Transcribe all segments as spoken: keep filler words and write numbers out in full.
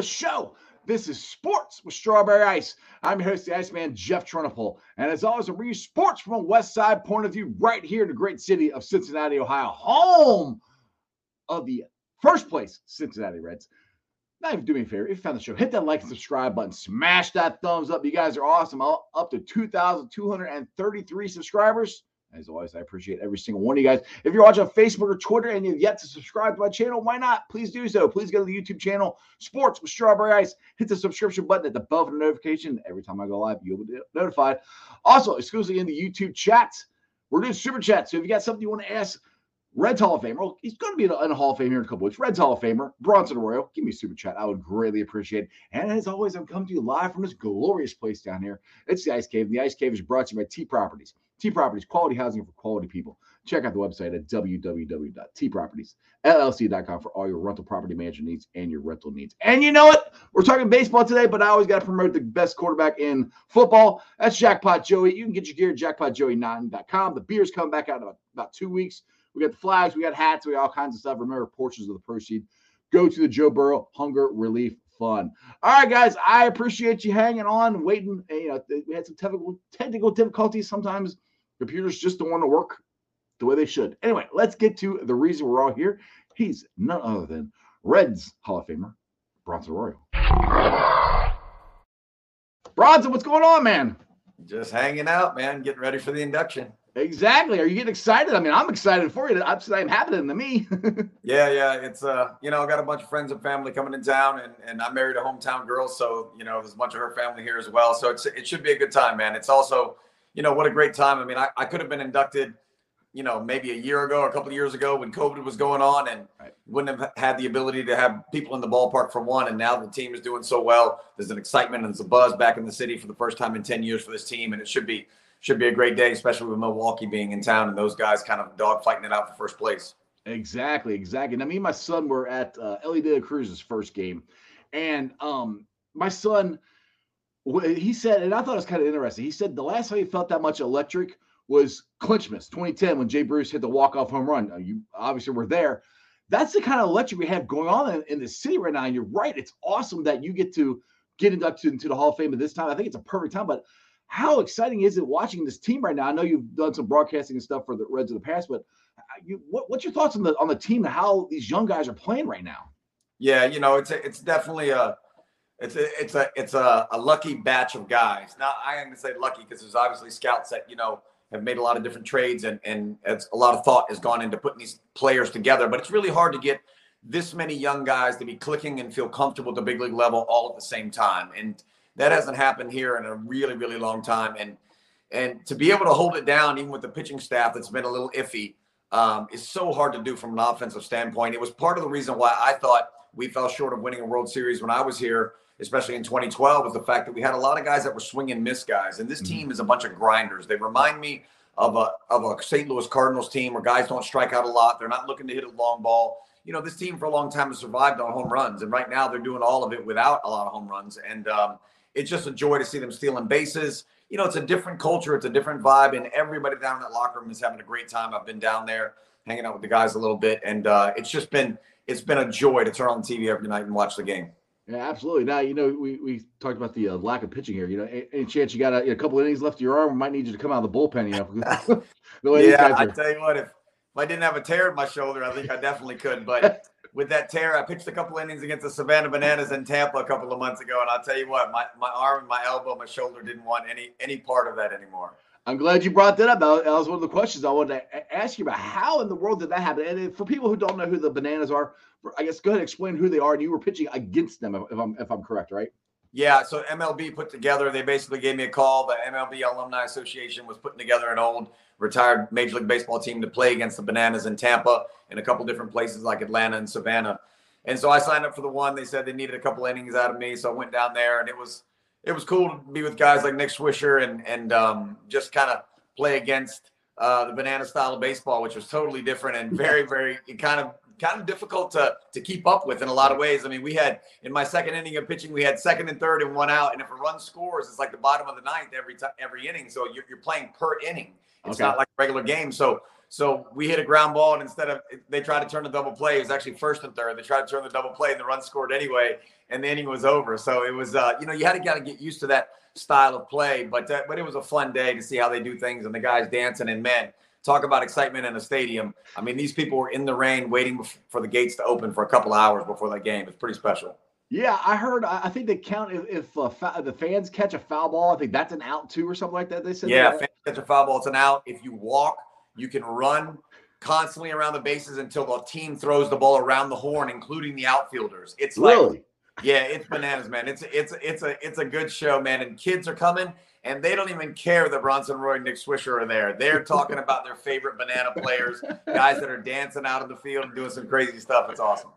Show. This is Sports with Strawberry Ice. I'm your host, the Iceman, Jeff Trennepohl. And as always, I bring you sports from a West Side point of view right here in the great city of Cincinnati, Ohio, home of the first place Cincinnati Reds. Now, do me a favor. If you found the show, hit that like and subscribe button. Smash that thumbs up. You guys are awesome. I'm up to two thousand two hundred thirty-three subscribers. As always, I appreciate every single one of you guys. If you're watching on Facebook or Twitter and you've yet to subscribe to my channel, why not? Please do so. Please go to the YouTube channel, Sports with Strawberry Ice. Hit the subscription button at the bottom of the notification. Every time I go live, you'll be notified. Also, exclusively in the YouTube chats, we're doing Super Chats. So if you got something you want to ask Reds Hall of Famer, well, he's going to be in a Hall of Fame here in a couple weeks. Reds Hall of Famer, Bronson Arroyo, give me a Super Chat. I would greatly appreciate it. And as always, I'm coming to you live from this glorious place down here. It's the Ice Cave. And the Ice Cave is brought to you by T Properties. T Properties, quality housing for quality people. Check out the website at w w w dot t properties l l c dot com for all your rental property management needs and your rental needs. And you know it, we're talking baseball today, but I always got to promote the best quarterback in football. That's Jackpot Joey. You can get your gear at jackpot joey nine dot com. The beers come back out in about, about two weeks. We got the flags, we got hats, we got all kinds of stuff. Remember, portions of the proceeds go to the Joe Burrow Hunger Relief Fund. All right, guys, I appreciate you hanging on, waiting. You know, we had some technical technical difficulties sometimes. Computers just don't want to work the way they should. Anyway, let's get to the reason we're all here. He's none other than Reds Hall of Famer, Bronson Arroyo. Bronson, what's going on, man? Just hanging out, man. Getting ready for the induction. Exactly. Are you getting excited? I mean, I'm excited for you. I'm saying happening to me. yeah, yeah. It's, uh, you know, I got a bunch of friends and family coming in town, and, and I'm married a hometown girl. So, you know, there's a bunch of her family here as well. So it's, it should be a good time, man. It's also, you know, what a great time. I mean, I, I could have been inducted, you know, maybe a year ago, a couple of years ago when COVID was going on, and right. wouldn't have had the ability to have people in the ballpark for one. And now the team is doing so well. There's an excitement and there's a buzz back in the city for the first time in ten years for this team. And it should be, should be a great day, especially with Milwaukee being in town and those guys kind of dog fighting it out for first place. Exactly. Exactly. Now, me and my son were at uh, Ellie De La Cruz's first game. And um, my son, he said, and I thought it was kind of interesting, he said the last time he felt that much electric was Clinchmas twenty ten when Jay Bruce hit the walk-off home run. You obviously were there. That's the kind of electric we have going on in, in the city right now. And you're right. It's awesome that you get to get inducted into the Hall of Fame at this time. I think it's a perfect time. But how exciting is it watching this team right now? I know you've done some broadcasting and stuff for the Reds of the past, but you, what, what's your thoughts on the on the team and how these young guys are playing right now? Yeah, you know, it's a, it's definitely a It's a, it's a, it's a, a lucky batch of guys. Now, I am going to say lucky because there's obviously scouts that, you know, have made a lot of different trades, and, and it's, a lot of thought has gone into putting these players together. But it's really hard to get this many young guys to be clicking and feel comfortable at the big league level all at the same time. And that hasn't happened here in a really, really long time. And and to be able to hold it down, even with the pitching staff that's been a little iffy, um, is so hard to do from an offensive standpoint. It was part of the reason why I thought we fell short of winning a World Series when I was here, especially in twenty twelve, was the fact that we had a lot of guys that were swing and miss guys. And this team is a bunch of grinders. They remind me of a of a Saint Louis Cardinals team where guys don't strike out a lot. They're not looking to hit a long ball. you know, this team for a long time has survived on home runs. And right now they're doing all of it without a lot of home runs. And um, it's just a joy to see them stealing bases. You know, it's a different culture. It's a different vibe. And everybody down in that locker room is having a great time. I've been down there hanging out with the guys a little bit. And uh, it's just been it's been a joy to turn on the T V every night and watch the game. Yeah, absolutely. Now, you know, we, we talked about the uh, lack of pitching here. You know, any, any chance you got a, a couple of innings left of your arm, we might need you to come out of the bullpen, you know. The way yeah, I tell you what, if, if I didn't have a tear in my shoulder, I think I definitely could. But with that tear, I pitched a couple of innings against the Savannah Bananas in Tampa a couple of months ago, and I'll tell you what, my, my arm, my elbow, my shoulder didn't want any any part of that anymore. I'm glad you brought that up. That was one of the questions I wanted to ask you about. How in the world did that happen? And for people who don't know who the Bananas are, I guess go ahead and explain who they are. And you were pitching against them, if I'm if I'm correct, right? Yeah. So M L B put together. They basically gave me a call. The M L B Alumni Association was putting together an old retired Major League Baseball team to play against the Bananas in Tampa and a couple different places like Atlanta and Savannah. And so I signed up for the one. They said they needed a couple innings out of me, so I went down there, and it was. It was cool to be with guys like Nick Swisher and and um, just kind of play against uh, the Banana style of baseball, which was totally different and very, very kind of kind of difficult to to keep up with in a lot of ways. I mean, we had in my second inning of pitching, we had second and third and one out. And if a run scores, it's like the bottom of the ninth every time, every inning. So you're, you're playing per inning. It's okay. Not like a regular game. So so we hit a ground ball, and instead of they tried to turn the double play, it was actually first and third. They tried to turn the double play, and the run scored anyway, and the inning was over. So it was, uh, you know, you had to kind of get used to that style of play. But uh, but it was a fun day to see how they do things, and the guys dancing, and man, talk about excitement in a stadium. I mean, these people were in the rain waiting for the gates to open for a couple of hours before that game. It's pretty special. Yeah, I heard. I think they count if, if uh, fa- the fans catch a foul ball. I think that's an out too, or something like that. They said. Yeah, if fans catch a foul ball, it's an out. If you walk. You can run constantly around the bases until the team throws the ball around the horn, including the outfielders. It's like, really? Yeah, it's bananas, man. It's it's it's a it's a good show, man. And kids are coming, and they don't even care that Bronson Roy and Nick Swisher are there. They're talking about their favorite Banana players, guys that are dancing out in the field and doing some crazy stuff. It's awesome.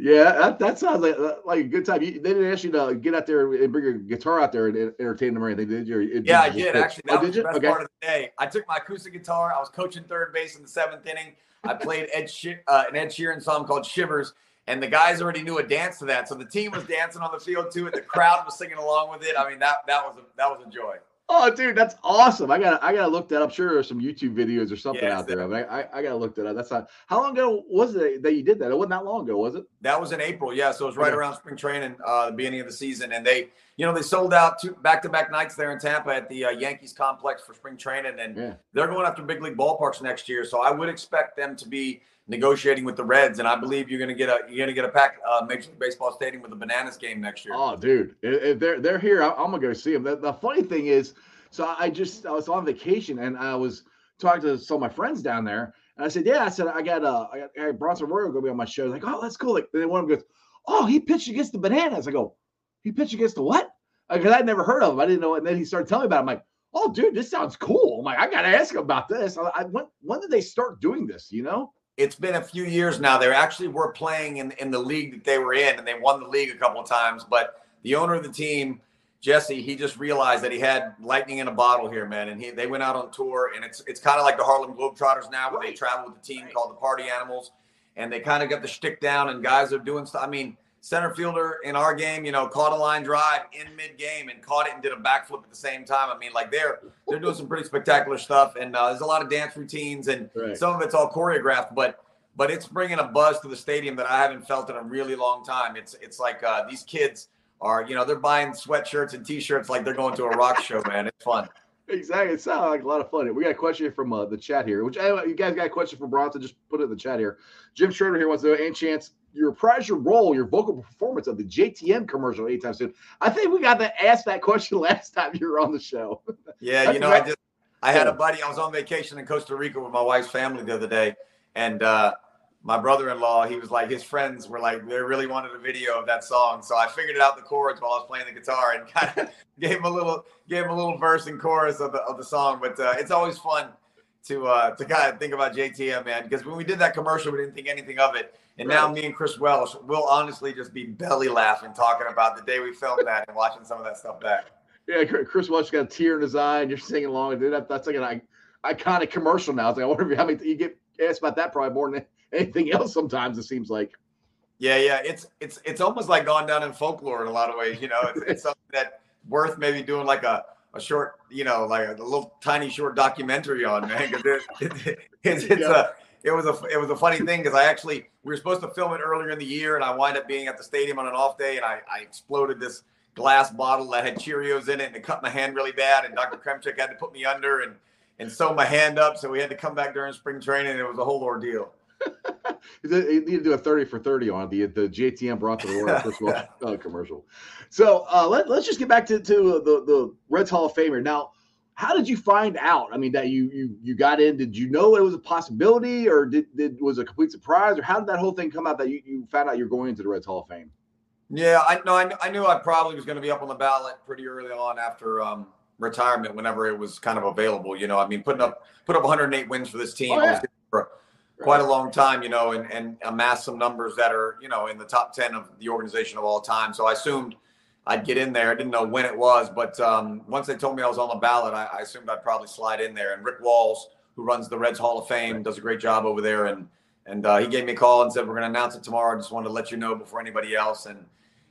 Yeah, that, that sounds like like a good time. You, they didn't ask you to get out there and bring your guitar out there and entertain them or anything, did you? Or, yeah, I did. Actually, that oh, was the best okay. part of the day. I took my acoustic guitar. I was coaching third base in the seventh inning. I played Ed she- uh, an Ed Sheeran song called Shivers. And the guys already knew a dance to that, so the team was dancing on the field to it. The crowd was singing along with it. I mean, that that was a, that was a joy. Oh, dude, that's awesome! I got I got to look that up. I'm sure there's some YouTube videos or something yeah, out there. I mean, I, I got to look that up. That's not, how long ago was it that you did that? It wasn't that long ago, was it? That was in April. Yeah, so it was right okay. around spring training, uh, the beginning of the season, and they, you know, they sold out two back-to-back nights there in Tampa at the uh, Yankees complex for spring training, and yeah. they're going after big league ballparks next year. So I would expect them to be negotiating with the Reds, and I believe you're gonna get a you're gonna get a pack uh, Major League Baseball stadium with the Bananas game next year. Oh, dude, if they're they're here, I'm gonna go see them. The, the funny thing is, so I just I was on vacation and I was talking to some of my friends down there, and I said, yeah, I said I got uh I got hey, Bronson Royal gonna be on my show. Like, oh, that's cool. Like, then one of them goes, oh, he pitched against the Bananas. I go, he pitched against the what? Because I'd never heard of him. I didn't know. And then he started telling me about it. I'm like, oh, dude, this sounds cool. I'm like, I gotta ask him about this. I, I when when did they start doing this? You know. It's been a few years now. They actually were playing in, in the league that they were in, and they won the league a couple of times. But the owner of the team, Jesse, he just realized that he had lightning in a bottle here, man. And he they went out on tour, and it's it's kind of like the Harlem Globetrotters now, where right. they travel with a team right. called the Party Animals, and they kind of got the shtick down, and guys are doing stuff. I mean, center fielder in our game, you know, caught a line drive in mid-game and caught it and did a backflip at the same time. I mean, like, they're – They're doing some pretty spectacular stuff, and uh, there's a lot of dance routines, and right. some of it's all choreographed. But, but it's bringing a buzz to the stadium that I haven't felt in a really long time. It's, it's like uh, these kids are, you know, they're buying sweatshirts and T-shirts like they're going to a rock show, man. It's fun. Exactly. It sounds like a lot of fun. We got a question from uh, the chat here, which anyway, you guys got a question for Bronson? Just put it in the chat here. Jim Schroeder here wants to know, and Chance, you reprise your role, your vocal performance of the J T M commercial anytime soon. I think we got to ask that question last time you were on the show. Yeah, you know, I just I had a buddy. I was on vacation in Costa Rica with my wife's family the other day, and uh, my brother-in-law, he was like, his friends were like, they really wanted a video of that song. So I figured out the chords while I was playing the guitar and kind of gave him a little gave him a little verse and chorus of the of the song. But uh, it's always fun to uh, to kind of think about J T M, man, because when we did that commercial, we didn't think anything of it. And now me and Chris Welsh will honestly just be belly laughing talking about the day we filmed that and watching some of that stuff back. Yeah, Chris Welsh got a tear in his eye, and you're singing along. Dude, that, that's like an iconic commercial now. It's like, I wonder if you, how many you get asked about that probably more than anything else sometimes, it seems like. Yeah, yeah. It's it's it's almost like gone down in folklore in a lot of ways. You know, it's, it's something that worth maybe doing like a, a short, you know, like a little tiny short documentary on, man. Because it, it, it, it's, it's yeah. a it was a it was a funny thing, because I actually we were supposed to film it earlier in the year, and I wind up being at the stadium on an off day, and I, I exploded this glass bottle that had Cheerios in it, and it cut my hand really bad. And Doctor Kremchek had to put me under and and sew my hand up, so we had to come back during spring training, and it was a whole ordeal. You need to do a thirty for thirty on the the J T M brought to the world Chris Welsh uh, commercial. So uh, let, let's just get back to, to uh, the the Reds Hall of Famer. Now, how did you find out? I mean, that you you you got in. Did you know it was a possibility, or did, did was it a complete surprise, or how did that whole thing come out that you, you found out you're going into the Reds Hall of Fame? Yeah, I know. I, I knew I probably was going to be up on the ballot pretty early on after um, retirement, whenever it was kind of available. You know, I mean, putting up put up one hundred eight wins for this team. Oh, yeah. Quite a long time, you know, and, and amassed some numbers that are, you know, in the top ten of the organization of all time. So I assumed I'd get in there. I didn't know when it was, but um, once they told me I was on the ballot, I, I assumed I'd probably slide in there. And Rick Walls, who runs the Reds Hall of Fame, does a great job over there. And and uh, he gave me a call and said, we're going to announce it tomorrow. I just wanted to let you know before anybody else. And,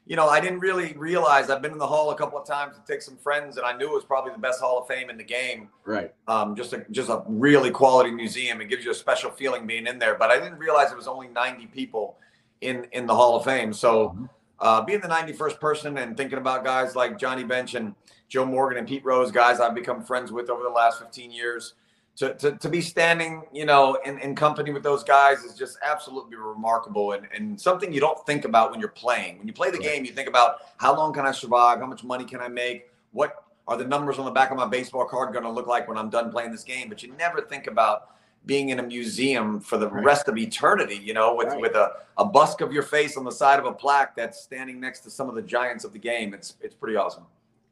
you know, I didn't really realize. I've been in the hall a couple of times to take some friends, and I knew it was probably the best Hall of Fame in the game. Right. Um, just a just a really quality museum. It gives you a special feeling being in there. But I didn't realize it was only ninety people in in the Hall of Fame. So uh, being the ninety-first person and thinking about guys like Johnny Bench and Joe Morgan and Pete Rose, guys I've become friends with over the last fifteen years, to to, to be standing, you know, in, in company with those guys is just absolutely remarkable, and, and something you don't think about when you're playing. When you play the game, you think about how long can I survive? How much money can I make? What are the numbers on the back of my baseball card going to look like when I'm done playing this game? But you never think about being in a museum for the right. rest of eternity, you know, with, right. with a, a busk of your face on the side of a plaque that's standing next to some of the giants of the game. It's, it's pretty awesome.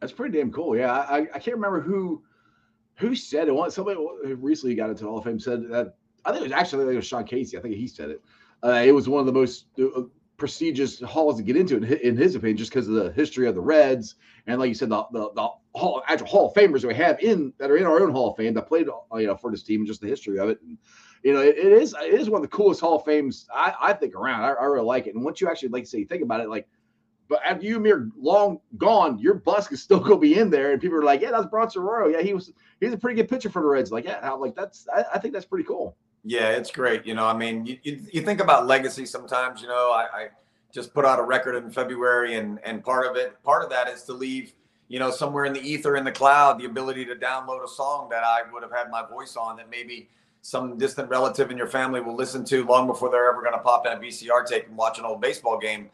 That's pretty damn cool. Yeah. I, I can't remember who, Who said it? Somebody who recently got into the Hall of Fame said that. I think it was actually I think it was Sean Casey. I think he said it. Uh, it was one of the most prestigious halls to get into, in his, in his opinion, just because of the history of the Reds and, like you said, the the, the hall, actual Hall of Famers that we have in that are in our own Hall of Fame that played, you know, for this team, and just the history of it. And you know, it, it is it is one of the coolest Hall of Fames I, I think around. I, I really like it. And once you actually, like you say, think about it, like. But after you mere long gone, your busk is still gonna be in there, and people are like, "Yeah, that's Bronson Royal. Yeah, he was. He's a pretty good pitcher for the Reds." Like, yeah, I'm like that's. I, I think that's pretty cool. Yeah, it's great. You know, I mean, you, you, you think about legacy sometimes. You know, I, I just put out a record in February, and and part of it, part of that is to leave, you know, somewhere in the ether, in the cloud, the ability to download a song that I would have had my voice on, that maybe some distant relative in your family will listen to long before they're ever gonna pop in a V C R tape and watch an old baseball game.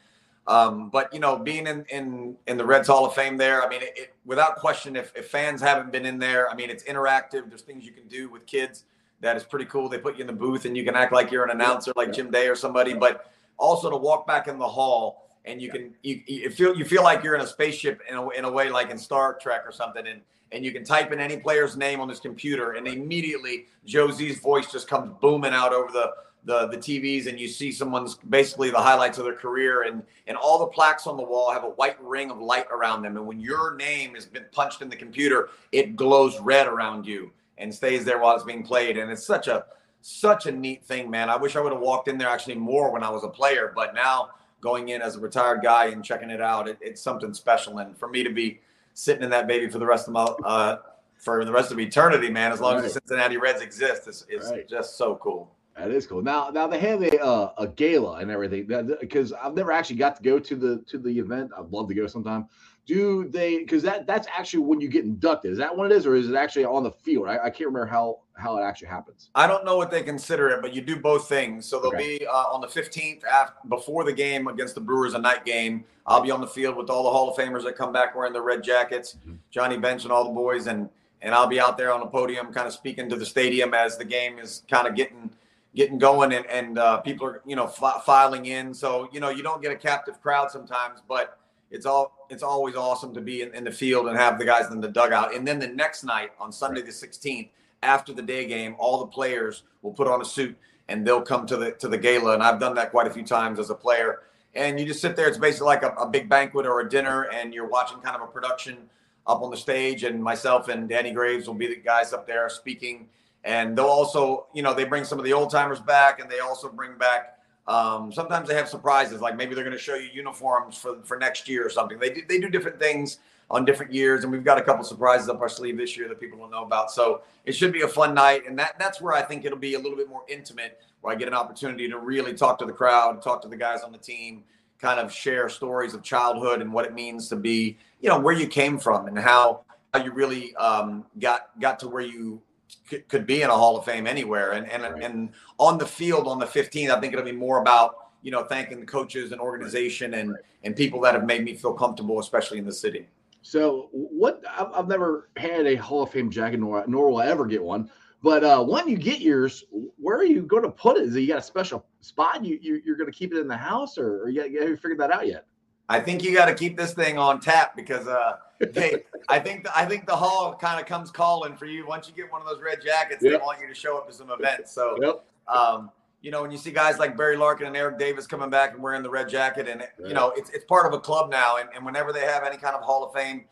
Um, but, you know, being in, in, in the Reds Hall of Fame there, I mean, it, it, without question, if, if fans haven't been in there, I mean, it's interactive. There's things you can do with kids that is pretty cool. They put you in the booth and you can act like you're an announcer, like Jim Day or somebody, but also to walk back in the hall and you can, you, you feel, you feel like you're in a spaceship in a, in a way, like in Star Trek or something. And, and you can type in any player's name on this computer, and immediately Josie's voice just comes booming out over the, the the T Vs, and you see someone's basically the highlights of their career, and and all the plaques on the wall have a white ring of light around them, and when your name has been punched in the computer, it glows red around you and stays there while it's being played. And it's such a such a neat thing, man. I wish I would have walked in there actually more when I was a player, but now going in as a retired guy and checking it out, it, it's something special. And for me to be sitting in that baby for the rest of my uh for the rest of eternity, man, as long right. as the Cincinnati Reds exist, is is right. just so cool. That is cool. Now, now they have a uh, a gala and everything, because I've never actually got to go to the to the event. I'd love to go sometime. Do they? Because that that's actually when you get inducted. Is that what it is, or is it actually on the field? I, I can't remember how how it actually happens. I don't know what they consider it, but you do both things. So they'll okay. be uh, on the fifteenth after, before the game against the Brewers, a night game. I'll be on the field with all the Hall of Famers that come back wearing their red jackets, mm-hmm. Johnny Bench and all the boys, and and I'll be out there on the podium, kind of speaking to the stadium as the game is kind of getting. Getting going, and and uh, people are, you know, f- filing in. So, you know, you don't get a captive crowd sometimes, but it's all it's always awesome to be in, in the field and have the guys in the dugout. And then the next night on Sunday the sixteenth, after the day game, all the players will put on a suit and they'll come to the to the gala. And I've done that quite a few times as a player. And you just sit there. It's basically like a, a big banquet or a dinner, and you're watching kind of a production up on the stage. And myself and Danny Graves will be the guys up there speaking. And they'll also, you know, they bring some of the old timers back, and they also bring back, um, sometimes they have surprises, like maybe they're going to show you uniforms for, for next year or something. They do, they do different things on different years. And we've got a couple surprises up our sleeve this year that people don't know about. So it should be a fun night. And that that's where I think it'll be a little bit more intimate, where I get an opportunity to really talk to the crowd, talk to the guys on the team, kind of share stories of childhood and what it means to be, you know, where you came from and how, how you really um, got, got to where you c- could be in a Hall of Fame anywhere. And, and, right. and on the field on the fifteenth, I think it'll be more about, you know, thanking the coaches and organization and, right. and people that have made me feel comfortable, especially in the city. So what I've, I've never had a Hall of Fame jacket, nor, nor will I ever get one. But uh, when you get yours, where are you going to put it? Is it you got a special spot? You, you, you're going to keep it in the house, or, or you, you haven't figured that out yet? I think you got to keep this thing on tap because uh, they, I think the, I think the hall kind of comes calling for you. Once you get one of those red jackets, yep. they want you to show up to some events. So, yep. um, you know, when you see guys like Barry Larkin and Eric Davis coming back and wearing the red jacket, and, right. you know, it's it's part of a club now. And, and whenever they have any kind of Hall of Fame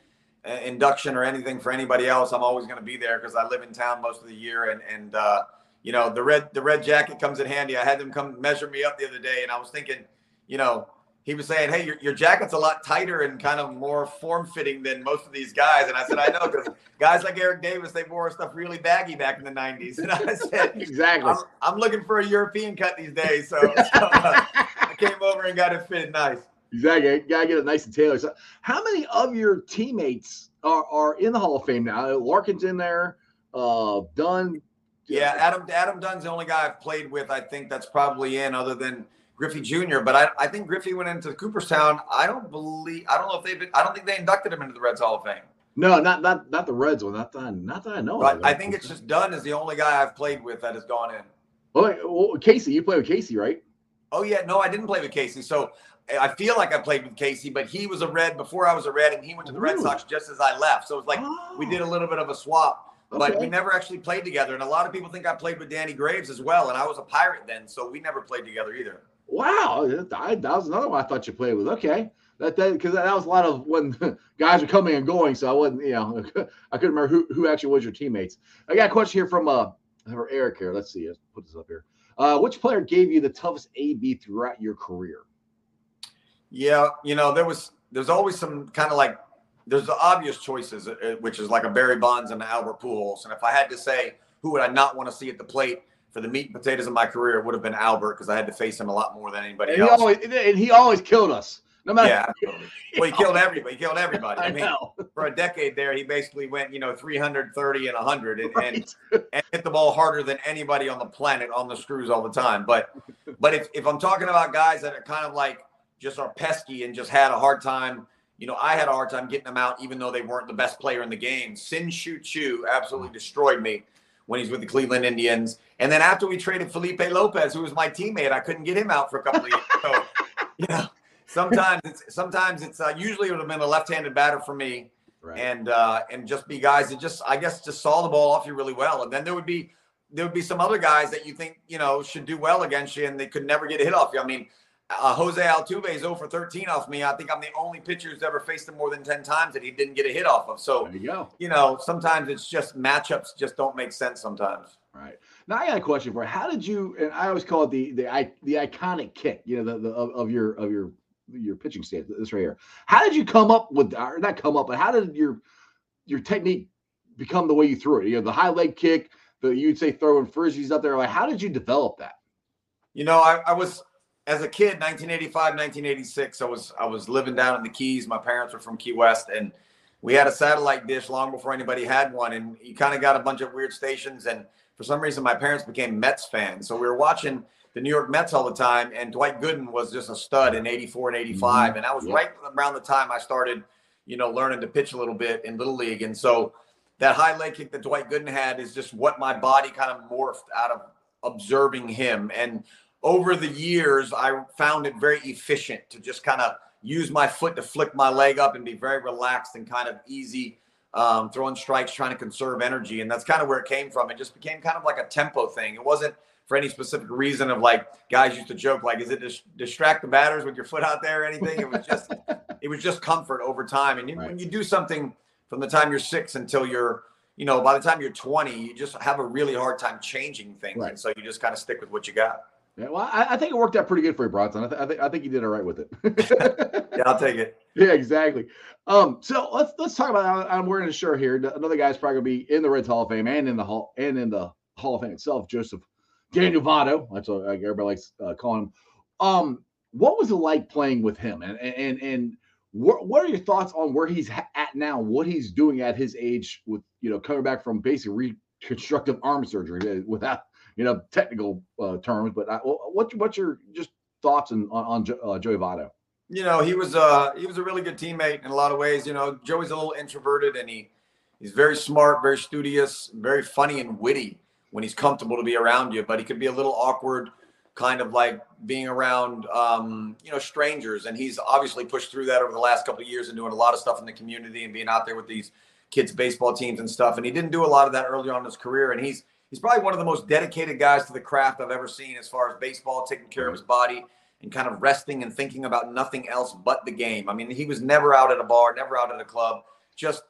induction or anything for anybody else, I'm always going to be there because I live in town most of the year. And, and uh, you know, the red the red jacket comes in handy. I had them come measure me up the other day, and I was thinking, you know, he was saying, hey, your, your jacket's a lot tighter and kind of more form-fitting than most of these guys. And I said, I know, because guys like Eric Davis, they wore stuff really baggy back in the nineties. And I said, exactly. I'm, I'm looking for a European cut these days. So, so uh, I came over and got it fit nice. Exactly. You got to get it nice and tailored. So how many of your teammates are, are in the Hall of Fame now? Larkin's in there. Uh, Dunn. Yeah, Adam Adam Dunn's the only guy I've played with, I think, that's probably in, other than Griffey Junior But I, I think Griffey went into Cooperstown. I don't believe – I don't know if they've been – I don't think they inducted him into the Reds Hall of Fame. No, not not not the Reds one. Not that, not that I know right. of. I think it's just Dunn is the only guy I've played with that has gone in. Well, well, Casey, you played with Casey, right? Oh, yeah. No, I didn't play with Casey. So – I feel like I played with Casey, but he was a Red before I was a Red, and he went to the Ooh. Red Sox just as I left. So it's like oh. we did a little bit of a swap, okay. but we never actually played together. And a lot of people think I played with Danny Graves as well, and I was a Pirate then, so we never played together either. Wow. I, that was another one I thought you played with. Okay. That because that, that was a lot of when guys were coming and going, so I wasn't, you know, I couldn't remember who, who actually was your teammates. I got a question here from uh, Eric here. Let's see. Let's put this up here. Uh, which player gave you the toughest A B throughout your career? Yeah, you know, there was there's always some kind of like there's the obvious choices, which is like a Barry Bonds and an Albert Pujols. And if I had to say who would I not want to see at the plate for the meat and potatoes of my career, it would have been Albert because I had to face him a lot more than anybody and else. He always, and he always killed us. No matter. Yeah, absolutely. Well, he killed everybody. He killed everybody. I mean, I know. For a decade there, he basically went, you know, three hundred, thirty, and one hundred and, right. and, and hit the ball harder than anybody on the planet on the screws all the time. But but if, if I'm talking about guys that are kind of like, just are pesky and just had a hard time. You know, I had a hard time getting them out, even though they weren't the best player in the game. Sin Shu Chu absolutely destroyed me when he's with the Cleveland Indians. And then after we traded Felipe Lopez, who was my teammate, I couldn't get him out for a couple of years. So, you know, sometimes it's, sometimes it's uh, usually it would have been a left-handed batter for me. Right. And, uh, and just be guys that just, I guess, just saw the ball off you really well. And then there would be, there would be some other guys that you think, you know, should do well against you and they could never get a hit off you. I mean, Uh, Jose Altuve is oh for thirteen off me. I think I'm the only pitcher who's ever faced him more than ten times that he didn't get a hit off of. So, there you go. You know, sometimes it's just matchups just don't make sense sometimes. Right. Now, I got a question for you. How did you, and I always call it the the, the iconic kick, you know, the, the of, of your of your your pitching stance, this right here. How did you come up with, or not come up, but how did your your technique become the way you threw it? You know, the high leg kick, the you'd say throwing frisbees up there. Like, how did you develop that? You know, I, I was... As a kid, nineteen eighty-five, nineteen eighty-six, I was I was living down in the Keys. My parents were from Key West, and we had a satellite dish long before anybody had one. And you kind of got a bunch of weird stations. And for some reason, my parents became Mets fans. So we were watching the New York Mets all the time. And Dwight Gooden was just a stud in eighty-four and eighty-five. Mm-hmm. And I was yep. right around the time I started, you know, learning to pitch a little bit in Little League. And so that high leg kick that Dwight Gooden had is just what my body kind of morphed out of observing him. And over the years, I found it very efficient to just kind of use my foot to flick my leg up and be very relaxed and kind of easy, um, throwing strikes, trying to conserve energy. And that's kind of where it came from. It just became kind of like a tempo thing. It wasn't for any specific reason of like guys used to joke, like, is it dis- distract the batters with your foot out there or anything? It was just it was just comfort over time. And you, right. when you do something from the time you're six until you're, you know, by the time you're twenty, you just have a really hard time changing things. Right. And so you just kind of stick with what you got. Yeah, well, I, I think it worked out pretty good for you, Bronson. I, th I think I think you did all right with it. Yeah, I'll take it. Yeah, exactly. Um, so let's let's talk about. I'm wearing a shirt here. Another guy's probably gonna be in the Reds Hall of Fame and in the Hall and in the Hall of Fame itself. Joseph Daniel Votto. That's what everybody likes uh, calling him. Um, what was it like playing with him? And and and wh what are your thoughts on where he's at now? What he's doing at his age, with you know coming back from basic reconstructive arm surgery without. You know, technical uh, terms, but I, what what's your just thoughts on on, on jo uh, Joey Votto? You know, he was a he was a really good teammate in a lot of ways. You know, Joey's a little introverted, and he he's very smart, very studious, very funny and witty when he's comfortable to be around you. But he could be a little awkward, kind of like being around um, you know strangers. And he's obviously pushed through that over the last couple of years and doing a lot of stuff in the community and being out there with these kids' baseball teams and stuff. And he didn't do a lot of that early on in his career, and he's. He's probably one of the most dedicated guys to the craft I've ever seen as far as baseball, taking care of his body and kind of resting and thinking about nothing else but the game. I mean, he was never out at a bar, never out at a club, just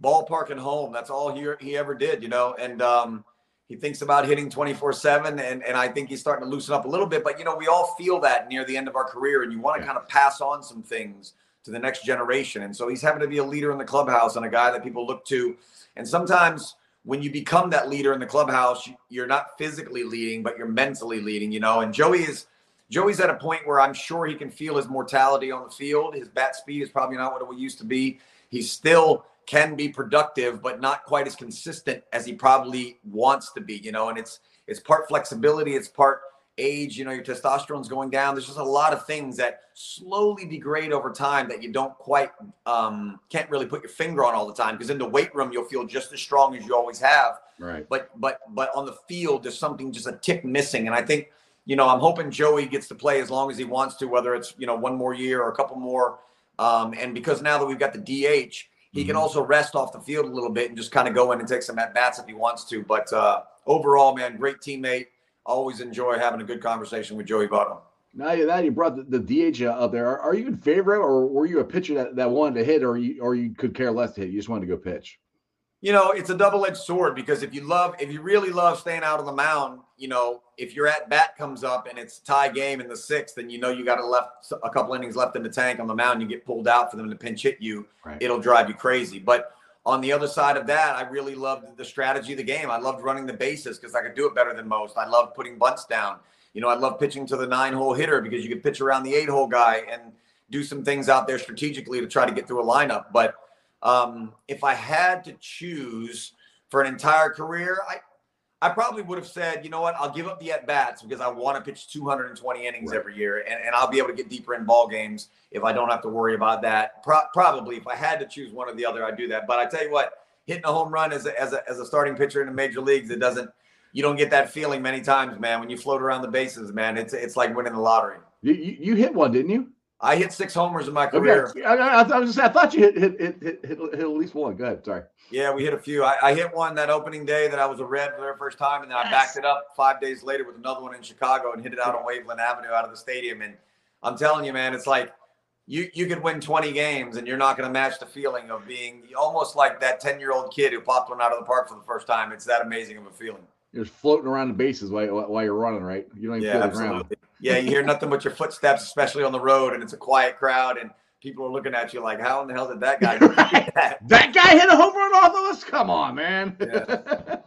ballpark and home. That's all he, he ever did, you know, and um, he thinks about hitting twenty-four seven, and, and I think he's starting to loosen up a little bit. But, you know, we all feel that near the end of our career, and you want to kind of pass on some things to the next generation. And so he's having to be a leader in the clubhouse and a guy that people look to. And sometimes – when you become that leader in the clubhouse, you're not physically leading, but you're mentally leading, you know, and Joey is, Joey's at a point where I'm sure he can feel his mortality on the field. His bat speed is probably not what it used to be. He still can be productive, but not quite as consistent as he probably wants to be, you know, and it's, it's part flexibility. It's part age, you know, your testosterone's going down. There's just a lot of things that slowly degrade over time that you don't quite, um, can't really put your finger on all the time. Because in the weight room, you'll feel just as strong as you always have. Right. But, but, but on the field, there's something just a tick missing. And I think, you know, I'm hoping Joey gets to play as long as he wants to, whether it's, you know, one more year or a couple more. Um, and because now that we've got the D H, he mm-hmm. can also rest off the field a little bit and just kind of go in and take some at bats if he wants to. But, uh, overall, man, great teammate. Always enjoy having a good conversation with Joey Votto. Now that you brought the, the D H up there, are, are you in favor of, or were you a pitcher that, that wanted to hit, or you, or you could care less to hit? You just wanted to go pitch. You know, it's a double-edged sword, because if you love, if you really love staying out on the mound, you know, if your at bat comes up and it's a tie game in the sixth, and you know you got a left a couple innings left in the tank on the mound, you get pulled out for them to pinch hit you. Right. It'll drive you crazy, but. On the other side of that, I really loved the strategy of the game. I loved running the bases because I could do it better than most. I loved putting bunts down. You know, I loved pitching to the nine-hole hitter because you could pitch around the eight-hole guy and do some things out there strategically to try to get through a lineup. But um, if I had to choose for an entire career, I I probably would have said, you know what, I'll give up the at-bats because I want to pitch two hundred twenty innings right. every year, and, and I'll be able to get deeper in ball games if I don't have to worry about that. Pro probably, if I had to choose one or the other, I'd do that. But I tell you what, hitting a home run as a, as, a, as a starting pitcher in the major leagues, it doesn't – you don't get that feeling many times, man. When you float around the bases, man, it's it's like winning the lottery. You, you, you hit one, didn't you? I hit six homers in my career. Okay. I, I, I, was just, I thought you hit, hit, hit, hit, hit, hit at least one. Go ahead. Sorry. Yeah, we hit a few. I, I hit one that opening day that I was a Red for the first time, and then yes. I backed it up five days later with another one in Chicago and hit it out on Waveland Avenue out of the stadium. And I'm telling you, man, it's like you, you could win twenty games, and you're not going to match the feeling of being almost like that ten-year-old kid who popped one out of the park for the first time. It's that amazing of a feeling. You're just floating around the bases while, while you're running, right? You don't even yeah, feel the absolutely. ground. Yeah, you hear nothing but your footsteps, especially on the road, and it's a quiet crowd, and people are looking at you like, how in the hell did that guy do right. that? That guy hit a home run off of us? Come on, man. Yeah.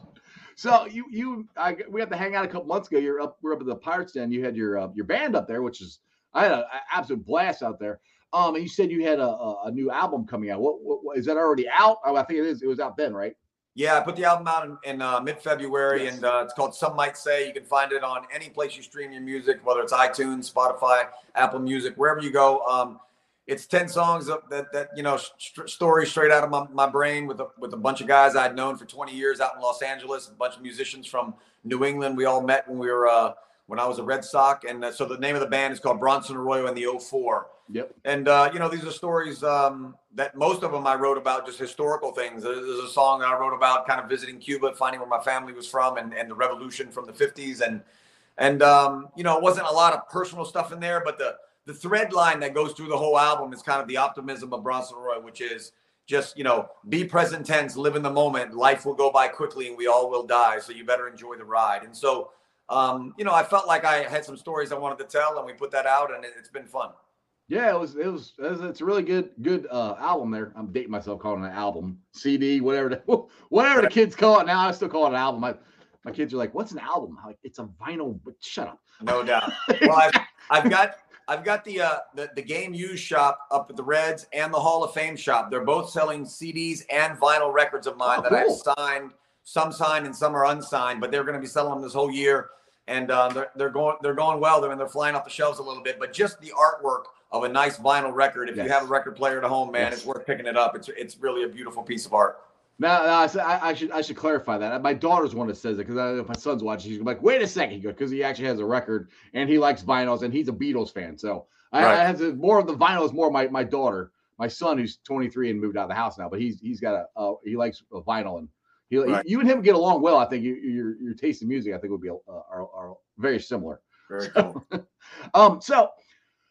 So you, you, I, we had to hang out a couple months ago. You're up, we're up at the Pirates Den. You had your uh, your band up there, which is, I had an absolute blast out there. Um, and you said you had a, a, a new album coming out. What, what, what is that already out? Oh, I think it is. It was out then, right? Yeah, I put the album out in, in uh, mid-February, yes. and uh, it's called Some Might Say. You can find it on any place you stream your music, whether it's iTunes, Spotify, Apple Music, wherever you go. Um, it's ten songs of that, that you know, st story straight out of my, my brain with a, with a bunch of guys I'd known for twenty years out in Los Angeles, a bunch of musicians from New England. We all met when we were uh, when I was a Red Sox, and uh, so the name of the band is called Bronson Arroyo and the oh four. Yep. And, uh, you know, these are stories um, that most of them I wrote about just historical things. There's a song that I wrote about kind of visiting Cuba, finding where my family was from and, and the revolution from the fifties. And, and um, you know, it wasn't a lot of personal stuff in there, but the, the thread line that goes through the whole album is kind of the optimism of Bronson Arroyo, which is, just, you know, be present tense, live in the moment. Life will go by quickly and we all will die. So you better enjoy the ride. And so, um, you know, I felt like I had some stories I wanted to tell, and we put that out, and it, it's been fun. Yeah, it was, it was, it was, it's a really good, good uh, album there. I'm dating myself calling it an album, C D, whatever, the, whatever the kids call it now. I still call it an album. My, my kids are like, "What's an album?" I'm like, "It's a vinyl." But shut up. No doubt. Well, I've, I've got, I've got the, uh, the the Game Used shop up at the Reds and the Hall of Fame shop. They're both selling C Ds and vinyl records of mine oh, that cool. I've signed. Some signed and some are unsigned, but they're going to be selling them this whole year. And uh, they're they're going they're going well. They're and they're flying off the shelves a little bit. But just the artwork of a nice vinyl record. If yes. you have a record player at home, man, yes. it's worth picking it up. It's it's really a beautiful piece of art. Now, no, I, I should I should clarify that. My daughter's one that says it, because I don't know if my son's watching. He's like, "Wait a second," because he actually has a record and he likes vinyls and he's a Beatles fan. So right. I, I have to, more of the vinyls, more my my daughter, my son who's twenty-three and moved out of the house now, but he's he's got a uh, he likes a vinyl, and he, right. he you and him get along well. I think you, your your taste in music, I think, would be uh, are, are very similar. Very so, cool. um. So.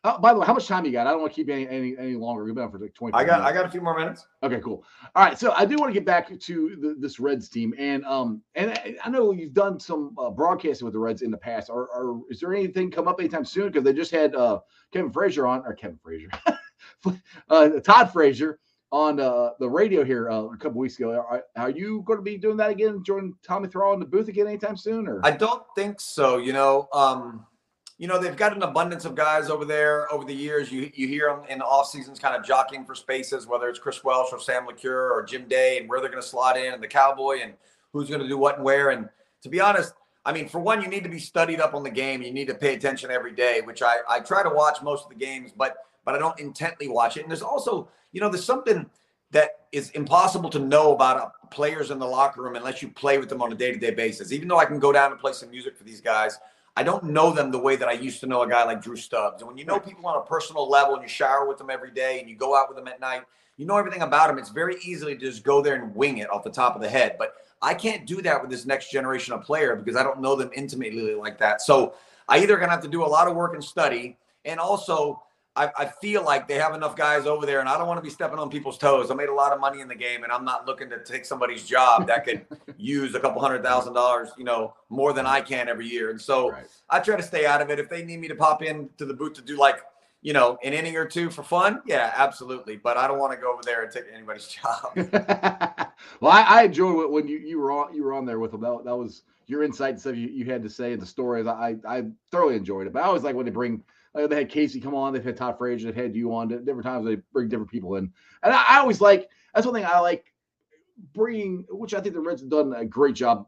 Uh, by the way, how much time you got? I don't want to keep you any any, any longer. We've been on for like twenty. I got minutes. I got a few more minutes. Okay, cool. All right, so I do want to get back to the, this Reds team, and um, and I, I know you've done some uh, broadcasting with the Reds in the past. Or, or is there anything come up anytime soon? Because they just had uh, Kevin Frazier on, or Kevin Frazier, uh, Todd Frazier on uh, the radio here uh, a couple weeks ago. Are, are you going to be doing that again? Joining Tommy Thrall in the booth again anytime soon? Or I don't think so. You know. Um... You know, they've got an abundance of guys over there over the years. You you hear them in the off seasons kind of jockeying for spaces, whether it's Chris Welsh or Sam LaCure or Jim Day, and where they're going to slot in, and the Cowboy, and who's going to do what and where. And to be honest, I mean, for one, you need to be studied up on the game. You need to pay attention every day, which I, I try to watch most of the games, but but I don't intently watch it. And there's also, you know, there's something that is impossible to know about players in the locker room unless you play with them on a day-to-day basis. Even though I can go down and play some music for these guys, I don't know them the way that I used to know a guy like Drew Stubbs. And when you know people on a personal level and you shower with them every day and you go out with them at night, you know everything about them. It's very easy to just go there and wing it off the top of the head. But I can't do that with this next generation of player because I don't know them intimately like that. So I either going to have to do a lot of work and study, and also I, I feel like they have enough guys over there, and I don't want to be stepping on people's toes. I made a lot of money in the game, and I'm not looking to take somebody's job that could use a couple hundred thousand dollars, you know, more than I can every year. And so right. I try to stay out of it. If they need me to pop in to the booth to do, like, you know, an inning or two for fun, yeah, absolutely. But I don't want to go over there and take anybody's job. Well, I, I enjoyed it when you, you were on you were on there with them. That, that was your insights that you, you had to say, and the stories. I I thoroughly enjoyed it. But I always like when they bring. Like they had Casey come on. They've had Todd Frazier. They've had you on. Different times they bring different people in. And I, I always like – that's one thing I like bringing, which I think the Reds have done a great job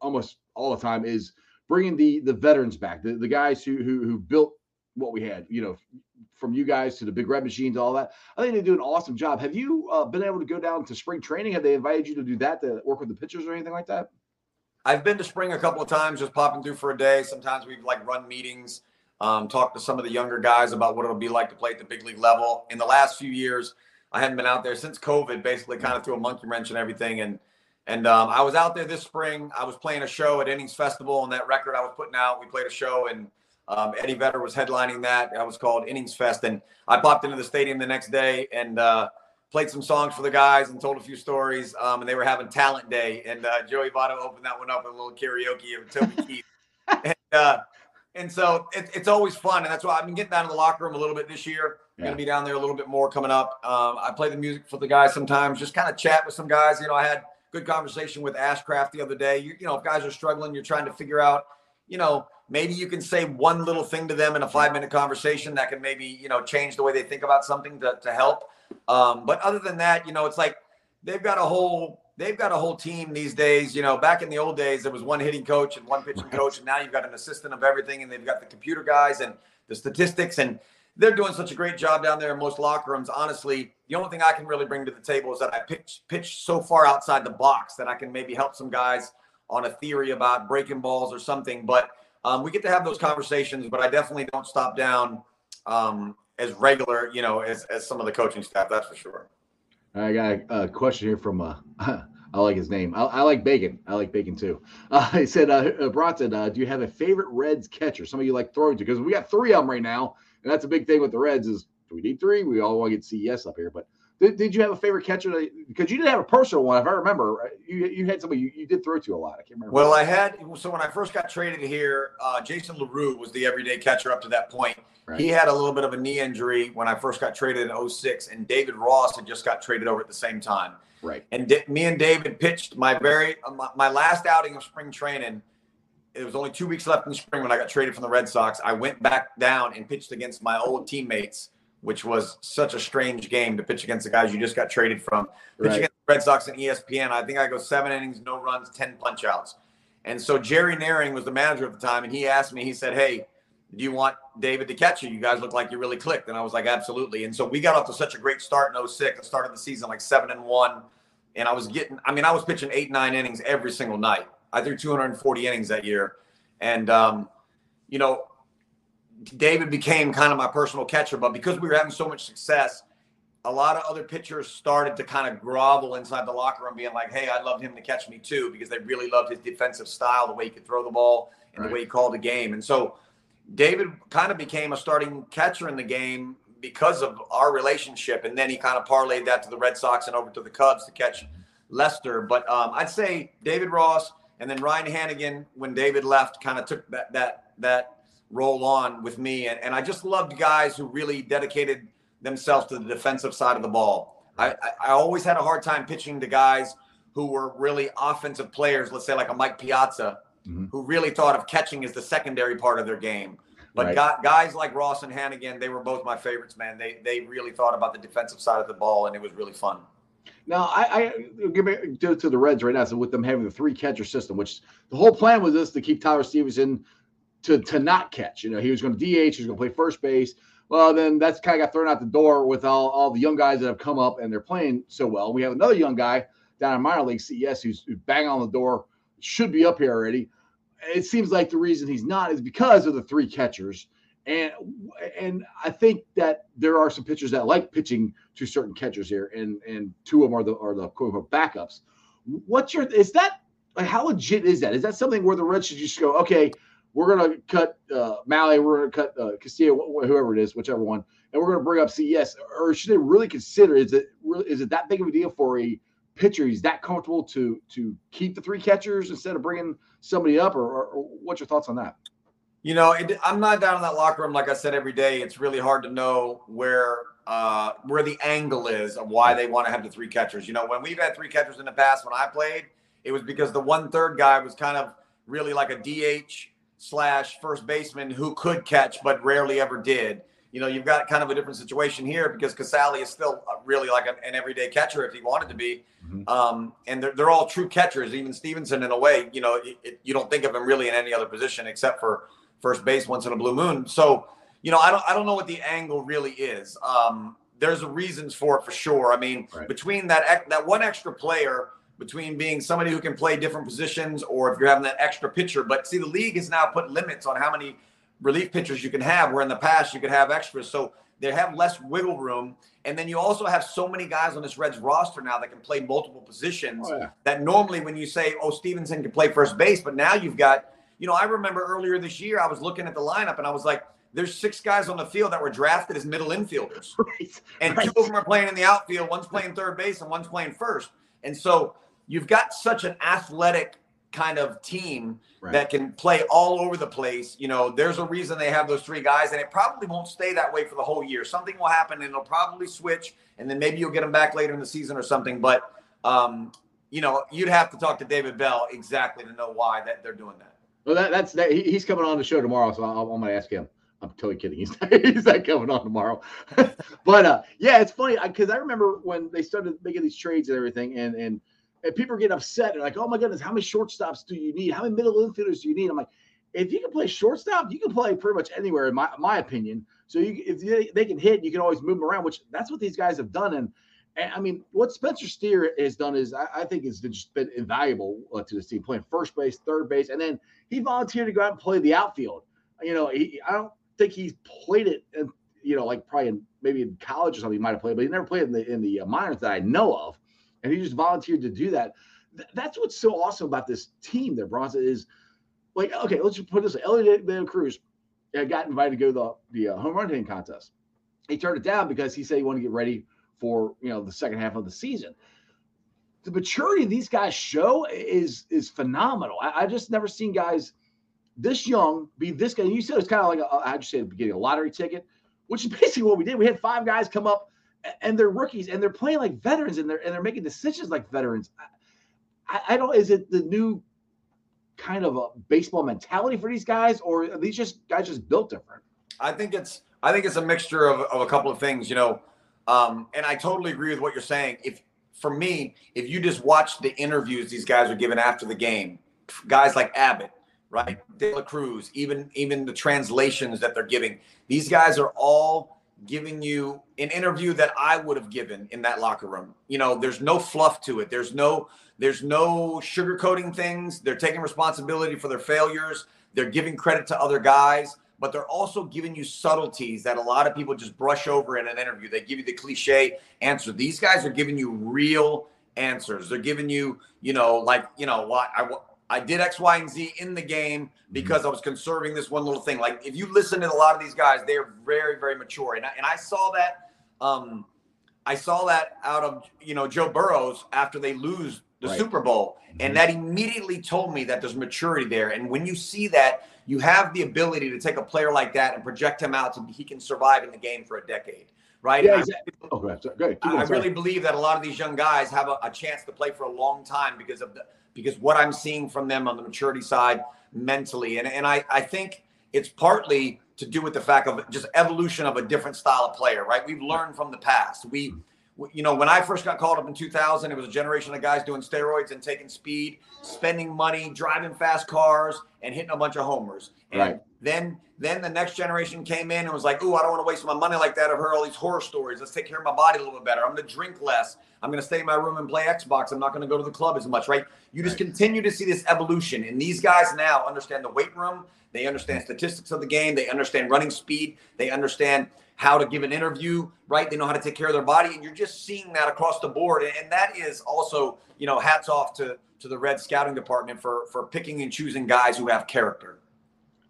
almost all the time, is bringing the the veterans back, the, the guys who, who who built what we had, you know, from you guys to the Big Red Machines, all that. I think they do an awesome job. Have you uh, been able to go down to spring training? Have they invited you to do that, to work with the pitchers or anything like that? I've been to spring a couple of times, just popping through for a day. Sometimes we've, like, run meetings. Um, talk to some of the younger guys about what it'll be like to play at the big league level. In the last few years, I hadn't been out there since COVID, basically kind of threw a monkey wrench and everything. And and um, I was out there this spring. I was playing a show at Innings Festival, and that record I was putting out, we played a show, and um, Eddie Vedder was headlining that. That was called Innings Fest. And I popped into the stadium the next day and uh, played some songs for the guys and told a few stories. Um, and they were having talent day. And uh, Joey Votto opened that one up with a little karaoke of Toby Keith. And, uh, And so it, it's always fun, and that's why I've been getting down in the locker room a little bit this year. I'm yeah. going to be down there a little bit more coming up. Um, I play the music for the guys sometimes, just kind of chat with some guys. You know, I had good conversation with Ashcraft the other day. You, you know, if guys are struggling, you're trying to figure out, you know, maybe you can say one little thing to them in a five-minute conversation that can maybe, you know, change the way they think about something to, to help. Um, but other than that, you know, it's like they've got a whole – They've got a whole team these days. You know, back in the old days, there was one hitting coach and one pitching coach, and now you've got an assistant of everything, and they've got the computer guys and the statistics, and they're doing such a great job down there in most locker rooms. Honestly, the only thing I can really bring to the table is that I pitch, pitch so far outside the box that I can maybe help some guys on a theory about breaking balls or something. But um, we get to have those conversations, but I definitely don't stop down um, as regular, you know, as, as some of the coaching staff, that's for sure. I got a, a question here from, uh, I like his name. I, I like bacon. I like bacon too. Uh, he said, uh, Bronson, uh, do you have a favorite Reds catcher? Some of you like throwing to, because we got three of them right now. And that's a big thing with the Reds is we need three. We all want to get C E S up here, but Did, did you have a favorite catcher? Because you did have a personal one, if I remember. Right? You you had somebody you, you did throw to a lot. I can't remember. Well, I had – so when I first got traded here, uh, Jason LaRue was the everyday catcher up to that point. Right. He had a little bit of a knee injury when I first got traded in oh six, and David Ross had just got traded over at the same time. Right. And D- me and David pitched my very uh, – my, my last outing of spring training. It was only two weeks left in spring when I got traded from the Red Sox. I went back down and pitched against my old teammates, which was such a strange game to pitch against the guys you just got traded from. Pitch right. against the Red Sox and E S P N. I think I go seven innings, no runs, ten punch outs. And so Jerry Naring was the manager at the time, and he asked me, he said, hey, do you want David to catch you? You guys look like you really clicked. And I was like, absolutely. And so we got off to such a great start in oh six. I started the season like seven and one. And I was getting, I mean, I was pitching eight, nine innings every single night. I threw two hundred forty innings that year. And, um, you know, David became kind of my personal catcher, but because we were having so much success, a lot of other pitchers started to kind of grovel inside the locker room being like, hey, I'd love him to catch me too, because they really loved his defensive style, the way he could throw the ball and right. the way he called the game. And so David kind of became a starting catcher in the game because of our relationship. And then he kind of parlayed that to the Red Sox and over to the Cubs to catch Lester. But um, I'd say David Ross, and then Ryan Hannigan, when David left, kind of took that that that role on with me. And, and I just loved guys who really dedicated themselves to the defensive side of the ball. I, I always had a hard time pitching to guys who were really offensive players, let's say like a Mike Piazza, mm-hmm. who really thought of catching as the secondary part of their game. But right. guys like Ross and Hannigan, they were both my favorites, man. They, they really thought about the defensive side of the ball, and it was really fun. Now, I, I give it to, to the Reds right now. So with them having the three catcher system, which the whole plan was this to keep Tyler Stevenson to, to not catch. You know, he was going to D H, he was going to play first base. Well, then that's kind of got thrown out the door with all, all the young guys that have come up and they're playing so well. We have another young guy down in minor league C E S who's, who's banging on the door, should be up here already. It seems like the reason he's not is because of the three catchers. And and I think that there are some pitchers that like pitching to certain catchers here, and and two of them are the are the quote unquote backups. What's your is that like how legit is that? Is that something where the Reds should just go, okay, we're gonna cut uh, Malley, we're gonna cut uh, Castillo, wh- whoever it is, whichever one, and we're gonna bring up C E S? Or should they really consider is it really is it that big of a deal for a pitcher? He's that comfortable to to keep the three catchers instead of bringing somebody up, or, or, or what's your thoughts on that? You know, it, I'm not down in that locker room. Like I said, every day, it's really hard to know where uh, where the angle is of why they want to have the three catchers. You know, when we've had three catchers in the past, when I played, it was because the one-third guy was kind of really like a D H slash first baseman who could catch but rarely ever did. You know, you've got kind of a different situation here because Casale is still really like an everyday catcher if he wanted to be. Mm-hmm. Um, and they're, they're all true catchers, even Stevenson in a way. You know, it, it, you don't think of him really in any other position except for first base once in a blue moon. So, you know, I don't I don't know what the angle really is. Um, there's reasons for it for sure. I mean, right. between that that one extra player, between being somebody who can play different positions or if you're having that extra pitcher. But see, the league has now put limits on how many relief pitchers you can have, where in the past you could have extras. So they have less wiggle room. And then you also have so many guys on this Reds roster now that can play multiple positions oh, yeah. that normally when you say, oh, Stevenson can play first base, but now you've got – you know, I remember earlier this year, I was looking at the lineup and I was like, there's six guys on the field that were drafted as middle infielders. Right, and right. two of them are playing in the outfield. One's playing third base and one's playing first. And so you've got such an athletic kind of team right. that can play all over the place. You know, there's a reason they have those three guys, and it probably won't stay that way for the whole year. Something will happen and it'll probably switch, and then maybe you'll get them back later in the season or something. But, um, you know, you'd have to talk to David Bell exactly to know why that they're doing that. Well, that, that's that. He, he's coming on the show tomorrow, so I'll, I'm going to ask him. I'm totally kidding. He's not, he's not coming on tomorrow. But, uh, yeah, it's funny because I, I remember when they started making these trades and everything, and, and, and people were getting upset. They're like, oh, my goodness, how many shortstops do you need? How many middle infielders do you need? I'm like, if you can play shortstop, you can play pretty much anywhere, in my my opinion. So you, if they, they can hit, you can always move them around, which that's what these guys have done. And, and I mean, what Spencer Steer has done is I, I think it's just been invaluable uh, to this team, playing first base, third base, and then he volunteered to go out and play the outfield. You know, he, I don't think he's played it, in, you know, like probably in, maybe in college or something he might have played, but he never played in the in the minors that I know of, and he just volunteered to do that. Th- that's what's so awesome about this team there, Bronson, is like, okay, let's just put this. Elliot De La Cruz got invited to go to the, the uh, home run hitting contest. He turned it down because he said he wanted to get ready for, you know, the second half of the season. The maturity these guys show is is phenomenal. I, I just never seen guys this young be this good. You said it's kind of like, a, I just said at the beginning, a lottery ticket, which is basically what we did. We had five guys come up, and they're rookies, and they're playing like veterans, and they're and they're making decisions like veterans. I, I don't. Is it the new kind of a baseball mentality for these guys, or are these just guys just built different? I think it's I think it's a mixture of, of a couple of things, you know. Um, and I totally agree with what you're saying. If for me, if you just watch the interviews these guys are giving after the game, guys like Abbott, right, De La Cruz, even even the translations that they're giving, these guys are all giving you an interview that I would have given in that locker room. You know, there's no fluff to it. There's no, there's no sugarcoating things. They're taking responsibility for their failures. They're giving credit to other guys, but they're also giving you subtleties that a lot of people just brush over in an interview. They give you the cliche answer. These guys are giving you real answers. They're giving you, you know, like, you know, what I, I did X, Y, and Z in the game because I was conserving this one little thing. Like, if you listen to a lot of these guys, they are very, very mature. And I, and I saw that um, I saw that out of, you know, Joe Burrow after they lose the right. Super Bowl. And that immediately told me that there's maturity there. And when you see that, you have the ability to take a player like that and project him out so he can survive in the game for a decade. Right. Yeah, exactly. I, oh, go ahead. I, I really believe that a lot of these young guys have a, a chance to play for a long time because of the, because what I'm seeing from them on the maturity side mentally. And, and I, I think it's partly to do with the fact of just evolution of a different style of player, right? We've learned from the past. We, you know, when I first got called up in two thousand, it was a generation of guys doing steroids and taking speed, spending money, driving fast cars, and hitting a bunch of homers. And right. Then, then the next generation came in and was like, ooh, I don't want to waste my money like that. I've heard all these horror stories. Let's take care of my body a little bit better. I'm going to drink less. I'm going to stay in my room and play Xbox. I'm not going to go to the club as much, right? You just right. continue to see this evolution. And these guys now understand the weight room. They understand statistics of the game. They understand running speed. They understand how to give an interview, right? They know how to take care of their body. And you're just seeing that across the board. And that is also, you know, hats off to, to the Red Scouting Department for, for picking and choosing guys who have character.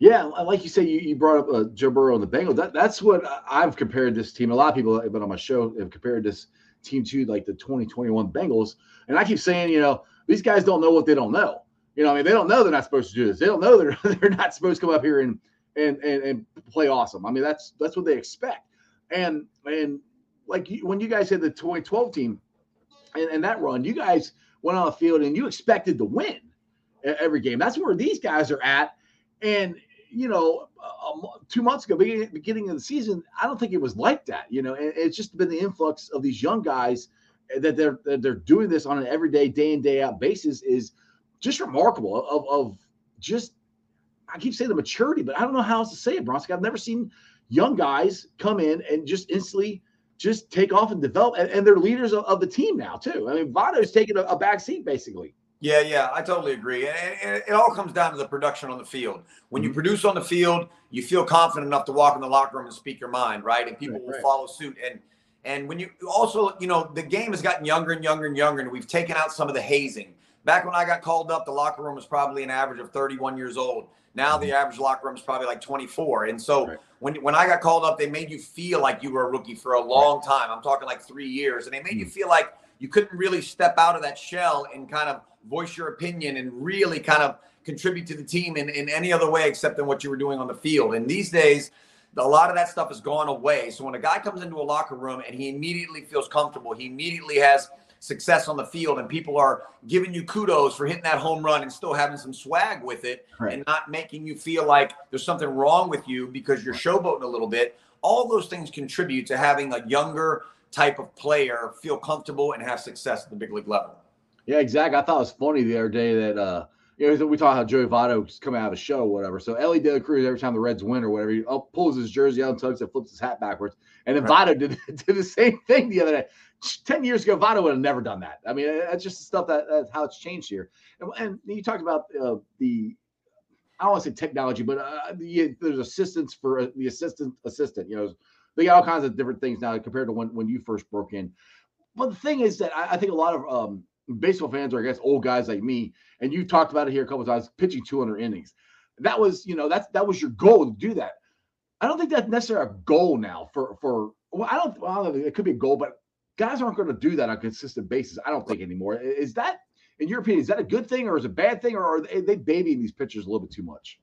Yeah, like you say, you, you brought up uh, Joe Burrow and the Bengals. That, that's what I've compared this team. A lot of people that have been on my show have compared this team to like the twenty twenty-one Bengals. And I keep saying, you know, these guys don't know what they don't know. You know, I mean, they don't know they're not supposed to do this. They don't know they're, they're not supposed to come up here and, and, and, and play awesome. I mean, that's that's what they expect. And, and like you, when you guys had the twenty twelve team and, and that run, you guys went on the field and you expected to win every game. That's where these guys are at. And you know, uh, two months ago, beginning, beginning of the season, I don't think it was like that, you know, and it's just been the influx of these young guys that they're, that they're doing this on an everyday day in, day out basis is just remarkable of, of just, I keep saying the maturity, but I don't know how else to say it, Bronski. I've never seen young guys come in and just instantly just take off and develop. And, and they're leaders of, of the team now too. I mean, Votto's taking a, a back seat basically. Yeah, yeah, I totally agree. And, and it all comes down to the production on the field. When you produce on the field, you feel confident enough to walk in the locker room and speak your mind, right? And people right, will right. follow suit. And and when you also, you know, the game has gotten younger and younger and younger, and we've taken out some of the hazing. Back when I got called up, the locker room was probably an average of thirty-one years old. Now the average locker room is probably like twenty-four. And so right. when, when I got called up, they made you feel like you were a rookie for a long right. time. I'm talking like three years. And they made mm. you feel like you couldn't really step out of that shell and kind of voice your opinion and really kind of contribute to the team in, in any other way except in what you were doing on the field. And these days, a lot of that stuff has gone away. So when a guy comes into a locker room and he immediately feels comfortable, he immediately has success on the field and people are giving you kudos for hitting that home run and still having some swag with it right. and not making you feel like there's something wrong with you because you're showboating a little bit. All those things contribute to having a younger type of player feel comfortable and have success at the big league level. Yeah, exactly. I thought it was funny the other day that, uh, you know, we talked how Joey Votto's coming out of a show or whatever. So Eddie De La Cruz, every time the Reds win or whatever, he up, pulls his jersey out and tugs it, flips his hat backwards. And then right. Votto did, did the same thing the other day. Ten years ago, Votto would have never done that. I mean, that's just stuff that, that's how it's changed here. And, and you talked about uh, the, I don't want to say technology, but uh, the, there's assistance for uh, the assistant assistant, you know. They got all kinds of different things now compared to when, when you first broke in. But the thing is that I, I think a lot of um, baseball fans are, I guess, old guys like me, and you've talked about it here a couple of times, pitching two hundred innings. That was, you know, that's that was your goal to do that. I don't think that's necessarily a goal now for, for well, I don't, I don't know, it could be a goal, but Guys aren't going to do that on a consistent basis, I don't think, anymore. Is that, in your opinion, is that a good thing or is it a bad thing, or are they babying these pitchers a little bit too much?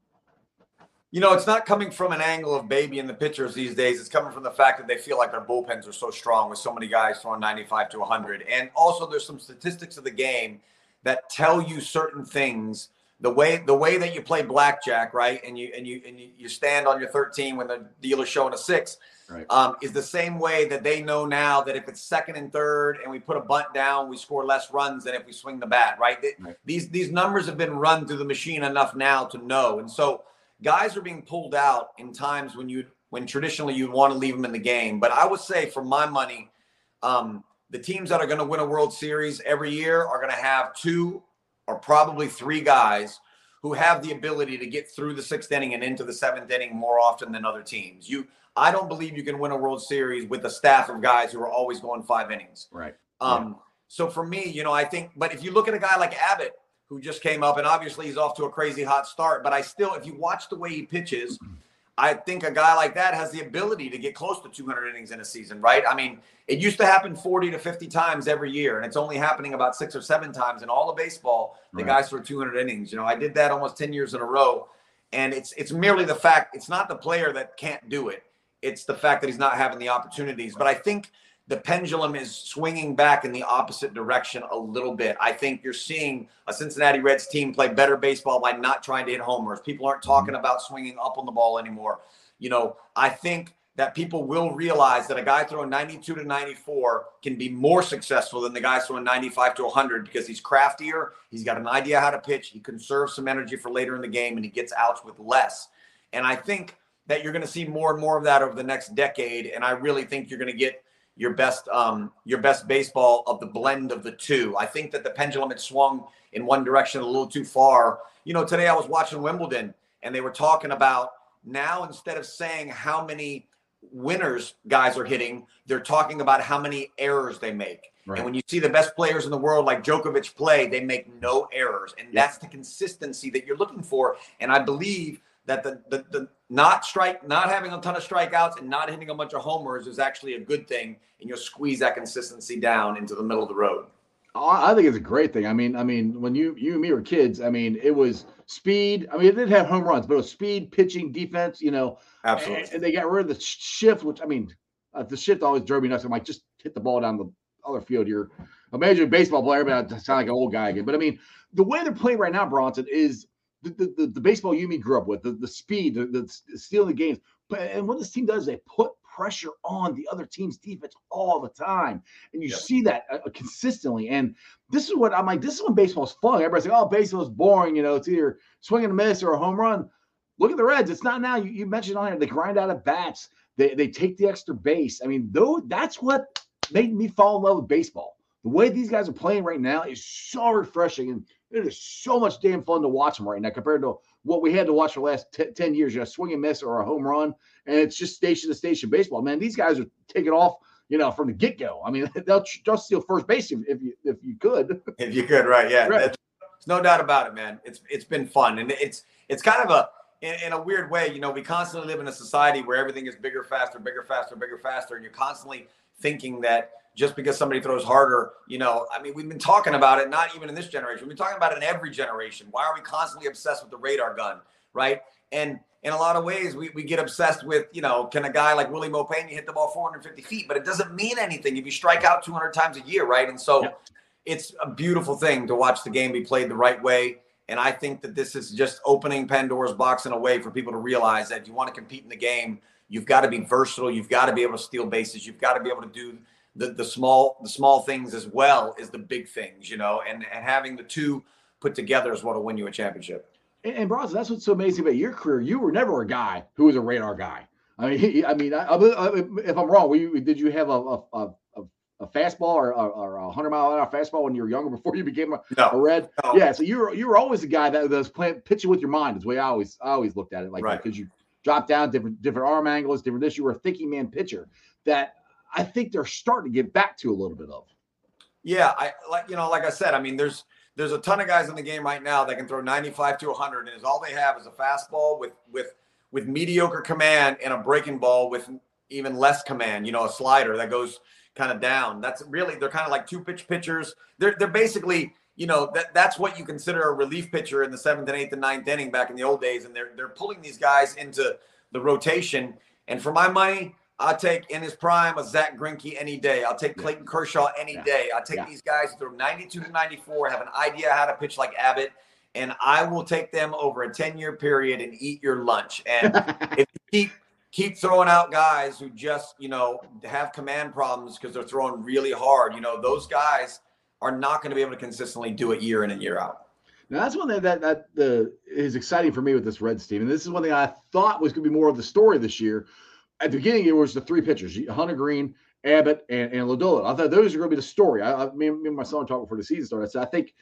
You know, it's not coming from an angle of babying the pitchers these days. It's coming from the fact that they feel like their bullpens are so strong with so many guys throwing ninety-five to one hundred. And also there's some statistics of the game that tell you certain things. The way the way that you play blackjack, right, and you and you and you stand on your thirteen when the dealer's showing a six, right, um, is the same way that they know now that if it's second and third and we put a bunt down, we score less runs than if we swing the bat, right? right. These these numbers have been run through the machine enough now to know, and so guys are being pulled out in times when you when traditionally you'd want to leave them in the game. But I would say, for my money, um, the teams that are going to win a World Series every year are going to have two. Are probably three guys who have the ability to get through the sixth inning and into the seventh inning more often than other teams. You, I don't believe you can win a World Series with a staff of guys who are always going five innings. Right. Um, yeah. So for me, you know, I think, but if you look at a guy like Abbott, who just came up, and obviously he's off to a crazy hot start, but I still, if you watch the way he pitches, I think a guy like that has the ability to get close to two hundred innings in a season, right? I mean, it used to happen forty to fifty times every year, and it's only happening about six or seven times in all of baseball. The right. guys throw two hundred innings. You know, I did that almost ten years in a row, and it's it's merely the fact it's not the player that can't do it. It's the fact that he's not having the opportunities. But I think the pendulum is swinging back in the opposite direction a little bit. I think you're seeing a Cincinnati Reds team play better baseball by not trying to hit homers. People aren't talking about swinging up on the ball anymore. You know, I think that people will realize that a guy throwing ninety-two to ninety-four can be more successful than the guy throwing ninety-five to one hundred because he's craftier, he's got an idea how to pitch, he conserves some energy for later in the game, and he gets outs with less. And I think that you're going to see more and more of that over the next decade, and I really think you're going to get your best um, your best baseball of the blend of the two. I think that the pendulum had swung in one direction a little too far. You know, today I was watching Wimbledon, and they were talking about now instead of saying how many winners guys are hitting, they're talking about how many errors they make. Right. And when you see the best players in the world like Djokovic play, they make no errors. And yeah. that's the consistency that you're looking for. And I believe that the, the the not strike, not having a ton of strikeouts and not hitting a bunch of homers is actually a good thing, and you'll squeeze that consistency down into the middle of the road. I think it's a great thing. I mean, I mean, when you you and me were kids, I mean, it was speed. I mean, it didn't have home runs, but it was speed, pitching, defense. You know, absolutely. And, and they got rid of the shift, which I mean, uh, the shift always drove me nuts. I'm like, just hit the ball down the other field here. A major baseball player, but I sound like an old guy again. But I mean, the way they're playing right now, Bronson, is. The, the, the baseball you mean grew up with, the, the speed, the, the stealing the games. But, and what this team does, they put pressure on the other team's defense all the time. And you yeah. see that uh, consistently. And this is what I'm like, this is when baseball's fun. Everybody's like, oh, baseball's boring. You know, it's either swing and a miss or a home run. Look at the Reds. It's not now. You, you mentioned on here, they grind out of bats. They, they take the extra base. I mean, though, that's what made me fall in love with baseball. The way these guys are playing right now is so refreshing. And it is so much damn fun to watch them right now compared to what we had to watch for the last ten years, you know, swing and miss or a home run. And it's just station to station baseball, man. These guys are taking off, you know, from the get go. I mean, they'll just steal first base if, if you, if you could, if you could, right. Yeah. Right. That's, no doubt about it, man. It's, it's been fun. And it's, it's kind of a, in, in a weird way, you know, we constantly live in a society where everything is bigger, faster, bigger, faster, bigger, faster. And you're constantly thinking that, just because somebody throws harder, you know, I mean, we've been talking about it, not even in this generation. We've been talking about it in every generation. Why are we constantly obsessed with the radar gun, right? And in a lot of ways, we, we get obsessed with, you know, can a guy like Willie Mo Pena hit the ball four hundred fifty feet? But it doesn't mean anything if you strike out two hundred times a year, right? And so yeah. it's a beautiful thing to watch the game be played the right way. And I think that this is just opening Pandora's box in a way for people to realize that if you want to compete in the game, you've got to be versatile. You've got to be able to steal bases. You've got to be able to do the the small the small things as well as the big things, you know, and, and having the two put together is what'll win you a championship. And, and Bronson, that's what's so amazing about your career. You were never a guy who was a radar guy. I mean, he, I mean, I, I, if I'm wrong, were you, did you have a a, a, a fastball or a, or a hundred mile an hour fastball when you were younger before you became a, no, a Red? No. Yeah, so you were you were always a guy that, that was playing pitching with your mind. Is the way I always I always looked at it, like right. because you dropped down different different arm angles, different this. You were a thinking man pitcher that. I think they're starting to get back to a little bit of. Yeah, I like you know, like I said, I mean, there's there's a ton of guys in the game right now that can throw ninety-five to one hundred, and all they have is a fastball with with with mediocre command and a breaking ball with even less command. You know, a slider that goes kind of down. That's really, they're kind of like two pitch pitchers. They're, they're basically, you know, that that's what you consider a relief pitcher in the seventh and eighth and ninth inning back in the old days. And they're, they're pulling these guys into the rotation. And for my money, I'll take in his prime a Zach Greinke any day. I'll take Clayton Kershaw any yeah. day. I'll take yeah. these guys who are ninety-two to ninety-four, have an idea how to pitch like Abbott, and I will take them over a ten-year period and eat your lunch. And if you keep keep throwing out guys who just, you know, have command problems because they're throwing really hard, you know, those guys are not going to be able to consistently do it year in and year out. Now, that's one thing that, that the, is exciting for me with this Reds team. And this is one thing I thought was going to be more of the story this year. At the beginning, it was the three pitchers, Hunter Green, Abbott, and, and Lodolo. I thought those are going to be the story. I, I me and my son talked before the season started. I said, I think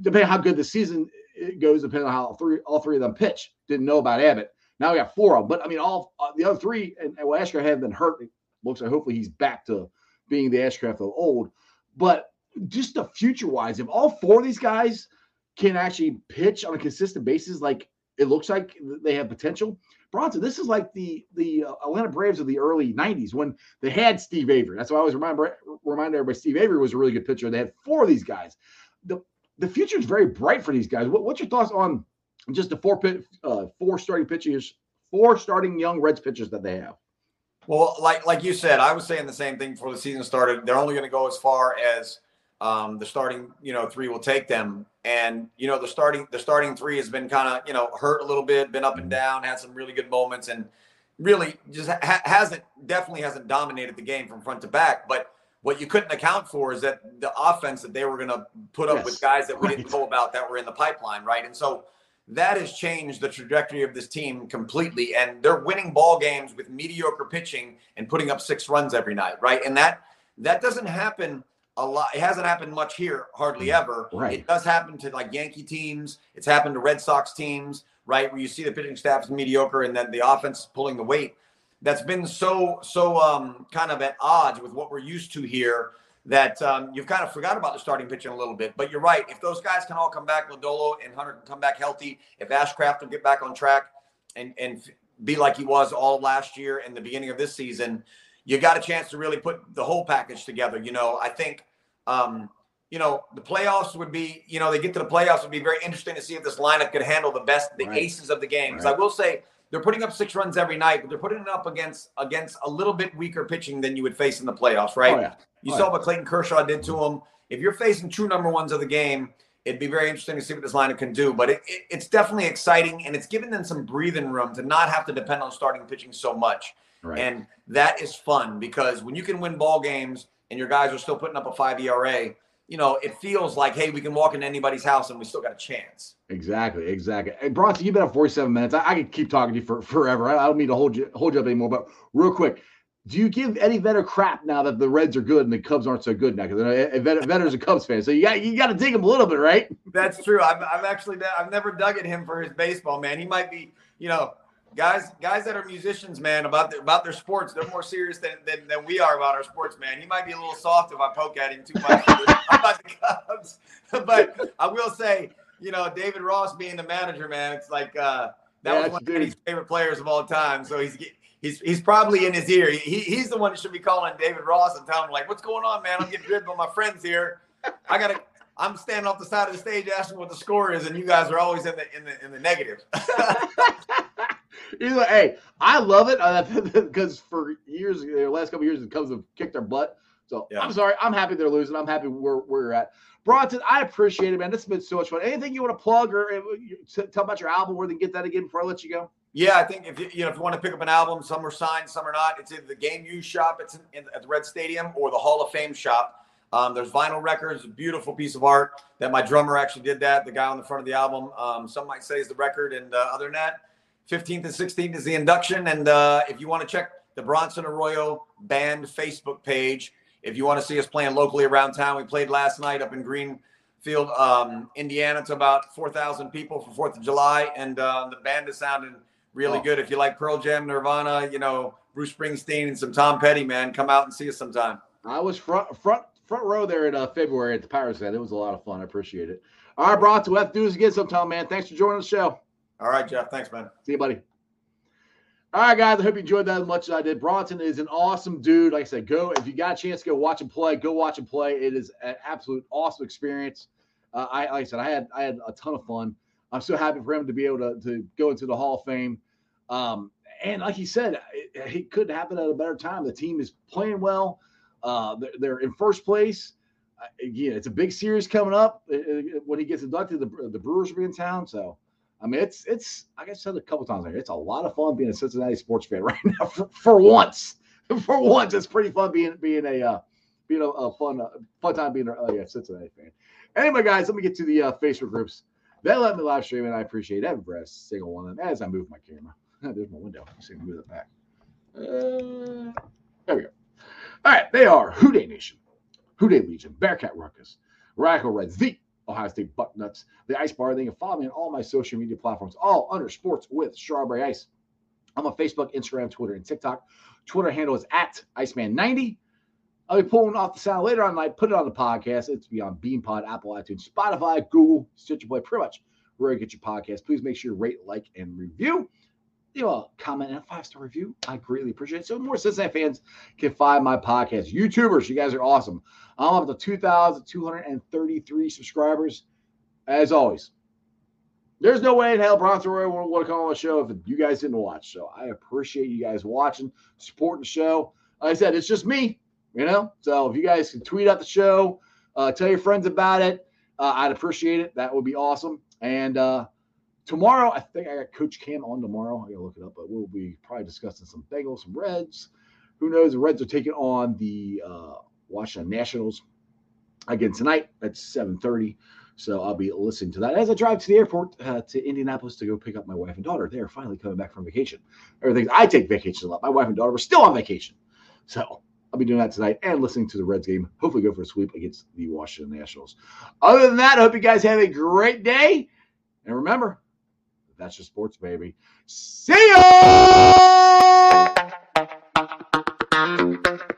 depending on how good the season goes, depending on how all three, all three of them pitch. Didn't know about Abbott. Now we got four of them. But, I mean, all uh, the other three, and, and well, Ashcraft had been hurt. It looks like hopefully he's back to being the Ashcraft of old. But just the future-wise, if all four of these guys can actually pitch on a consistent basis, like it looks like they have potential – Bronson, this is like the the Atlanta Braves of the early nineties when they had Steve Avery. That's why I always remind, remind everybody Steve Avery was a really good pitcher. They had four of these guys. The the future is very bright for these guys. What, what's your thoughts on just the four pit, uh, four starting pitchers, four starting young Reds pitchers that they have? Well, like like you said, I was saying the same thing before the season started. They're only going to go as far as um, the starting you know three will take them. And, you know, the starting the starting three has been kind of, you know, hurt a little bit, been up and down, had some really good moments, and really just ha hasn't definitely hasn't dominated the game from front to back. But what you couldn't account for is that the offense that they were going to put up yes. with guys that we right. didn't know about that were in the pipeline. Right. And so that has changed the trajectory of this team completely. And they're winning ball games with mediocre pitching and putting up six runs every night. Right. And that that doesn't happen a lot. It hasn't happened much here, hardly ever. Right. It does happen to like Yankee teams. It's happened to Red Sox teams, right, where you see the pitching staff is mediocre and then the offense is pulling the weight. That's been so, so um, kind of at odds with what we're used to here that um, you've kind of forgot about the starting pitching a little bit. But you're right. If those guys can all come back, Lodolo and Hunter can come back healthy, if Ashcraft will get back on track and, and be like he was all last year and the beginning of this season, you got a chance to really put the whole package together. You know, I think, um, you know, the playoffs would be, you know, they get to the playoffs. It would be very interesting to see if this lineup could handle the best, the right. aces of the game. Because right. I will say they're putting up six runs every night, but they're putting it up against against a little bit weaker pitching than you would face in the playoffs, right? Oh, yeah. You oh, saw yeah. what Clayton Kershaw did to him. If you're facing true number ones of the game, it'd be very interesting to see what this lineup can do. But it, it, it's definitely exciting, and it's given them some breathing room to not have to depend on starting pitching so much. Right. And that is fun because when you can win ball games and your guys are still putting up a five E R A, you know, it feels like, hey, we can walk into anybody's house and we still got a chance. Exactly. Exactly. Hey, Bronson, you've been up forty-seven minutes. I, I could keep talking to you for forever. I, I don't mean to hold you, hold you up anymore, but real quick, do you give Eddie Vedder crap now that the Reds are good and the Cubs aren't so good now? Because Vedder's a Cubs fan, so you got you got to dig him a little bit, right? That's true. I've, I've actually I've never dug at him for his baseball, man. He might be, you know, guys guys that are musicians, man, about their, about their sports, they're more serious than, than than we are about our sports, man. He might be a little soft if I poke at him too much about the Cubs, but I will say, you know, David Ross being the manager, man, it's like uh, that yeah, was one dude. of his favorite players of all time. So he's getting. He's, he's probably in his ear. He, he's the one that should be calling David Ross and telling him, like, what's going on, man? I'm getting driven by my friends here. I gotta, I'm standing off the side of the stage asking what the score is, and you guys are always in the in the, in the negative. Either, hey, I love it because for years, the last couple of years, the Cubs have kicked their butt. So yeah. I'm sorry. I'm happy they're losing. I'm happy where, where you're at. Bronson, I appreciate it, man. This has been so much fun. Anything you want to plug or tell about your album where they can get that again before I let you go? Yeah, I think if you, you know if you want to pick up an album, some are signed, some are not. It's either the Game Used shop, it's in, in, at the Red Stadium, or the Hall of Fame shop. Um, there's vinyl records, a beautiful piece of art that my drummer actually did. That the guy on the front of the album, um, Some Might Say, is the record, and uh, other than that, fifteenth and sixteenth is the induction. And uh, if you want to check the Bronson Arroyo Band Facebook page, if you want to see us playing locally around town, we played last night up in Green. Field, um, Indiana, to about four thousand people for Fourth of July, and uh, the band is sounding really oh. good. If you like Pearl Jam, Nirvana, you know, Bruce Springsteen, and some Tom Petty, man, come out and see us sometime. I was front front front row there in uh, February at the Pirates Head. It was a lot of fun. I appreciate it. All right, Bronson, we'll have to do this again sometime, man. Thanks for joining the show. All right, Jeff. Thanks, man. See you, buddy. All right, guys, I hope you enjoyed that as much as I did. Bronson is an awesome dude. Like I said, go if you got a chance to go watch him play, go watch him play. It is an absolute awesome experience. Uh, I, like I said, I had I had a ton of fun. I'm so happy for him to be able to, to go into the Hall of Fame. Um, and like he said, it, it couldn't happen at a better time. The team is playing well. Uh, they're, they're in first place. Uh, again, it's a big series coming up. It, it, when he gets inducted, the, the Brewers will be in town, so. I mean, it's, it's, like I said a couple times later, it's a lot of fun being a Cincinnati sports fan right now. For, for once, for once, it's pretty fun being, being a, uh, being a, a fun, uh, fun time being a uh, yeah, Cincinnati fan. Anyway, guys, let me get to the uh, Facebook groups. They let me live stream, and I appreciate every single one of them as I move my camera. There's my window. Let's see, move it back. Uh, there we go. All right, they are Houday Nation, Houday Legion, Bearcat Ruckus, Radical Reds, the Ohio State Bucknuts, the Ice Bar. They can follow me on all my social media platforms, all under Sports with Strawberry Ice. I'm on Facebook, Instagram, Twitter, and TikTok. Twitter handle is at Iceman ninety. I'll be pulling off the sound later on night, put it on the podcast. It's be on BeanPod, Apple, iTunes, Spotify, Google, Stitcher Play, pretty much where you get your podcast. Please make sure you rate, like, and review. You know, comment and a five-star review. I greatly appreciate it. So more Cincinnati fans can find my podcast. YouTubers, you guys are awesome. I'm up to two thousand two hundred thirty-three subscribers. As always, there's no way in hell Bronson Roy would come on the show if you guys didn't watch. So I appreciate you guys watching, supporting the show. Like I said, it's just me, you know. So if you guys can tweet out the show, uh, tell your friends about it, uh, I'd appreciate it. That would be awesome. And, uh, tomorrow, I think I got Coach Cam on tomorrow. I got to look it up, but we'll be probably discussing some Bengals, some Reds. Who knows? The Reds are taking on the uh, Washington Nationals again tonight at seven thirty. So I'll be listening to that as I drive to the airport uh, to Indianapolis to go pick up my wife and daughter. They are finally coming back from vacation. Everything I take vacation a lot. My wife and daughter were still on vacation. So I'll be doing that tonight and listening to the Reds game. Hopefully go for a sweep against the Washington Nationals. Other than that, I hope you guys have a great day. And remember, that's your sports, baby. See ya!